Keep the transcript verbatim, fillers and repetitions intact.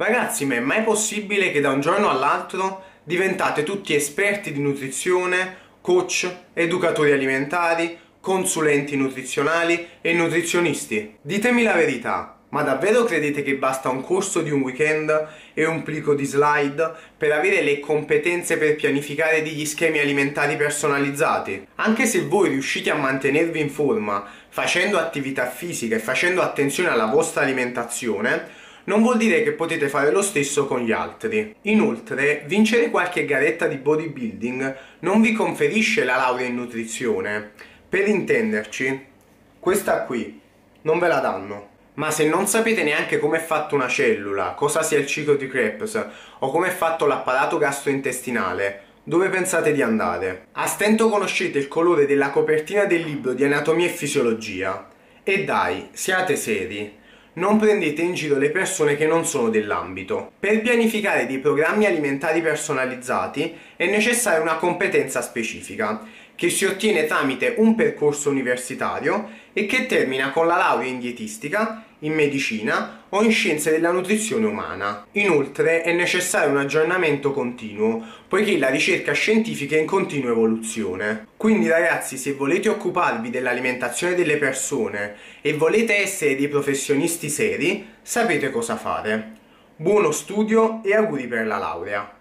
Ragazzi, ma è mai possibile che da un giorno all'altro diventate tutti esperti di nutrizione, coach, educatori alimentari, consulenti nutrizionali e nutrizionisti? Ditemi la verità, ma davvero credete che basta un corso di un weekend e un plico di slide per avere le competenze per pianificare degli schemi alimentari personalizzati? Anche se voi riuscite a mantenervi in forma facendo attività fisica e facendo attenzione alla vostra alimentazione, non vuol dire che potete fare lo stesso con gli altri. Inoltre, vincere qualche garetta di bodybuilding non vi conferisce la laurea in nutrizione. Per intenderci, questa qui non ve la danno. Ma se non sapete neanche come è fatta una cellula, cosa sia il ciclo di Krebs o come è fatto l'apparato gastrointestinale, dove pensate di andare? A stento conoscete il colore della copertina del libro di Anatomia e Fisiologia. E dai, siate seri. Non prendete in giro le persone che non sono dell'ambito. Per pianificare dei programmi alimentari personalizzati è necessaria una competenza specifica, che si ottiene tramite un percorso universitario e che termina con la laurea in dietistica, in medicina o in scienze della nutrizione umana. Inoltre è necessario un aggiornamento continuo, poiché la ricerca scientifica è in continua evoluzione. Quindi ragazzi, se volete occuparvi dell'alimentazione delle persone e volete essere dei professionisti seri, sapete cosa fare. Buono studio e auguri per la laurea!